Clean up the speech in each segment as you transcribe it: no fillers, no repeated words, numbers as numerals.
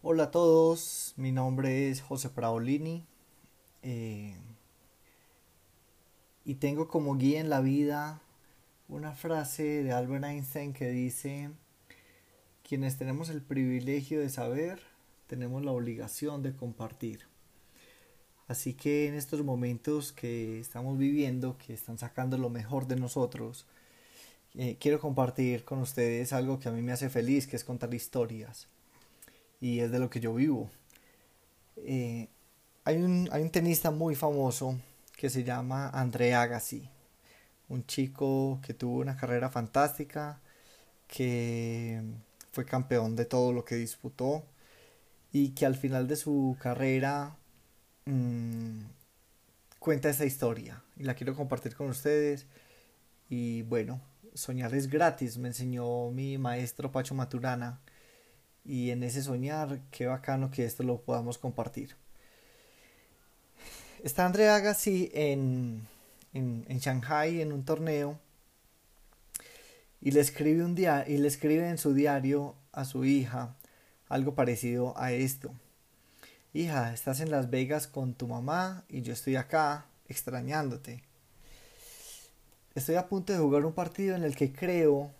Hola a todos, mi nombre es José Pradolini y tengo como guía en la vida una frase de Albert Einstein que dice: quienes tenemos el privilegio de saber, tenemos la obligación de compartir. Así que en estos momentos que estamos viviendo, que están sacando lo mejor de nosotros, quiero compartir con ustedes algo que a mí me hace feliz, que es contar historias. Y es de lo que yo vivo. Hay un tenista muy famoso que se llama André Agassi, un chico que tuvo una carrera fantástica, que fue campeón de todo lo que disputó y que al final de su carrera cuenta esa historia y la quiero compartir con ustedes. Y bueno, soñar es gratis, me enseñó mi maestro Pacho Maturana. Y en ese soñar, qué bacano que esto lo podamos compartir. Está André Agassi en Shanghái en un torneo y le escribe en su diario a su hija algo parecido a esto. Hija, estás en Las Vegas con tu mamá y yo estoy acá extrañándote. Estoy a punto de jugar un partido en el que creo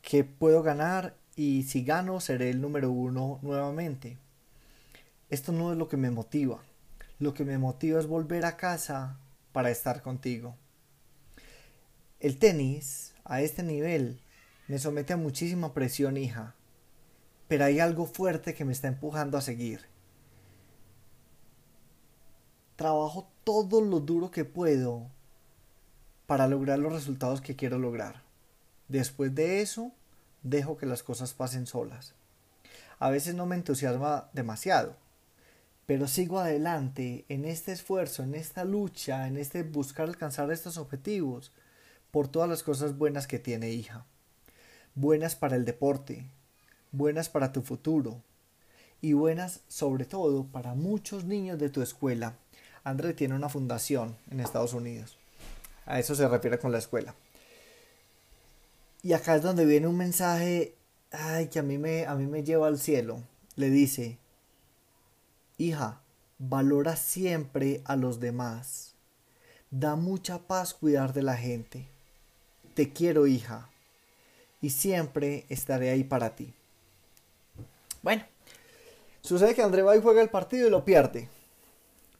que puedo ganar. Y si gano, seré el número 1 nuevamente. Esto no es lo que me motiva. Lo que me motiva es volver a casa para estar contigo. El tenis, a este nivel, me somete a muchísima presión, hija. Pero hay algo fuerte que me está empujando a seguir. Trabajo todo lo duro que puedo para lograr los resultados que quiero lograr. Después de eso, dejo que las cosas pasen solas. A veces no me entusiasma demasiado, pero sigo adelante en este esfuerzo, en esta lucha, en este buscar alcanzar estos objetivos por todas las cosas buenas que tiene, hija. Buenas para el deporte, buenas para tu futuro y buenas sobre todo para muchos niños de tu escuela. André tiene una fundación en Estados Unidos. A eso se refiere con la escuela. Y acá es donde viene un mensaje que a mí me lleva al cielo. Le dice: hija, valora siempre a los demás. Da mucha paz cuidar de la gente. Te quiero, hija. Y siempre estaré ahí para ti. Bueno, sucede que André va y juega el partido y lo pierde.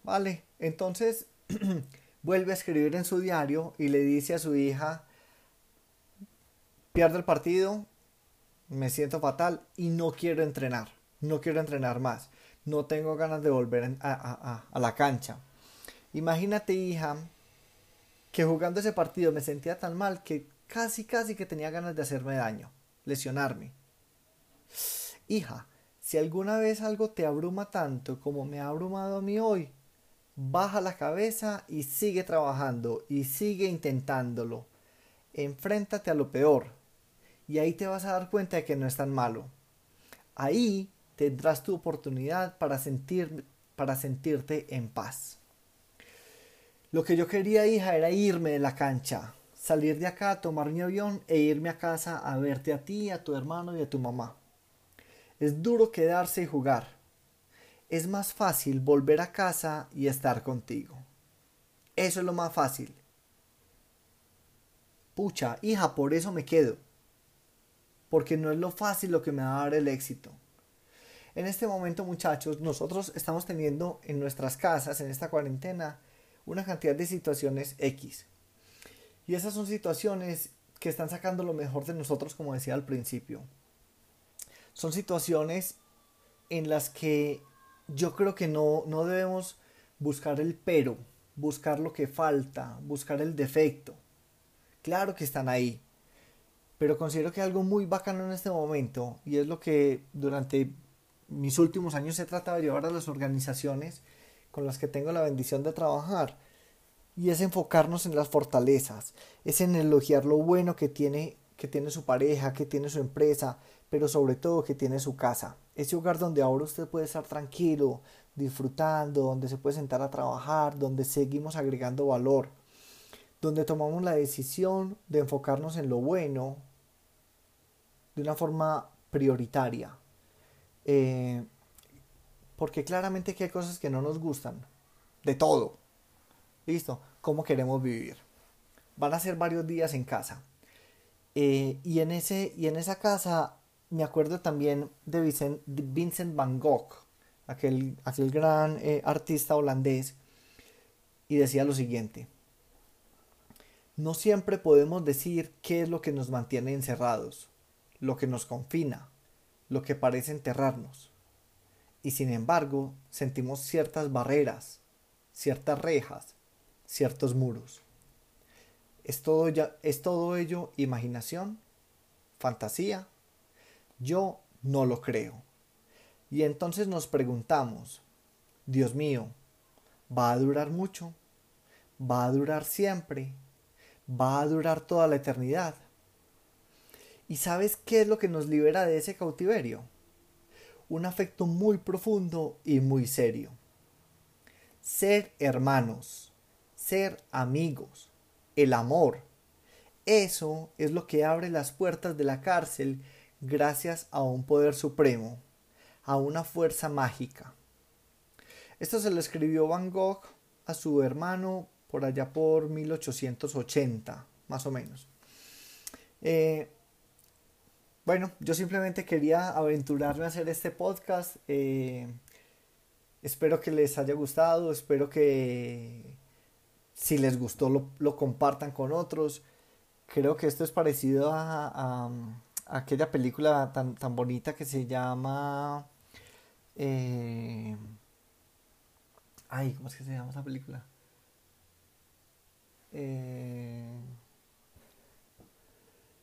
Vale, entonces vuelve a escribir en su diario y le dice a su hija: pierdo el partido, me siento fatal y no quiero entrenar más, no tengo ganas de volver a la cancha. Imagínate, hija, que jugando ese partido me sentía tan mal que casi que tenía ganas de hacerme daño, lesionarme. Hija, si alguna vez algo te abruma tanto como me ha abrumado a mí hoy, baja la cabeza y sigue trabajando y sigue intentándolo. Enfréntate a lo peor. Y ahí te vas a dar cuenta de que no es tan malo. Ahí tendrás tu oportunidad para sentirte en paz. Lo que yo quería, hija, era irme de la cancha, salir de acá, tomar mi avión e irme a casa a verte a ti, a tu hermano y a tu mamá. Es duro quedarse y jugar. Es más fácil volver a casa y estar contigo. Eso es lo más fácil. Pucha, hija, por eso me quedo. Porque no es lo fácil lo que me va a dar el éxito. En este momento, muchachos, nosotros estamos teniendo en nuestras casas, en esta cuarentena, una cantidad de situaciones X. Y esas son situaciones que están sacando lo mejor de nosotros, como decía al principio. Son situaciones en las que yo creo que no debemos buscar el pero, buscar lo que falta, buscar el defecto. Claro que están ahí. Pero considero que algo muy bacano en este momento, y es lo que durante mis últimos años he tratado de llevar a las organizaciones con las que tengo la bendición de trabajar, y es enfocarnos en las fortalezas, es en elogiar lo bueno que tiene su pareja, que tiene su empresa, pero sobre todo que tiene su casa. Ese lugar donde ahora usted puede estar tranquilo, disfrutando, donde se puede sentar a trabajar, donde seguimos agregando valor, donde tomamos la decisión de enfocarnos en lo bueno de una forma prioritaria. Porque claramente que hay cosas que no nos gustan. De todo. ¿Listo? ¿Cómo queremos vivir? Van a ser varios días en casa. Y en esa casa me acuerdo también de Vincent Van Gogh, aquel gran artista holandés, y decía lo siguiente: no siempre podemos decir qué es lo que nos mantiene encerrados, lo que nos confina, lo que parece enterrarnos, y sin embargo sentimos ciertas barreras, ciertas rejas, ciertos muros. ¿Es todo ello imaginación? ¿Fantasía? Yo no lo creo. Y entonces nos preguntamos: Dios mío, ¿va a durar mucho? ¿Va a durar siempre? ¿Va a durar toda la eternidad? ¿Y sabes qué es lo que nos libera de ese cautiverio? Un afecto muy profundo y muy serio. Ser hermanos, ser amigos, el amor. Eso es lo que abre las puertas de la cárcel gracias a un poder supremo, a una fuerza mágica. Esto se lo escribió Van Gogh a su hermano por allá por 1880, más o menos. Bueno, yo simplemente quería aventurarme a hacer este podcast. Espero que les haya gustado, espero que si les gustó lo compartan con otros. Creo que esto es parecido a aquella película tan bonita que se llama... ¿cómo es que se llama esa película?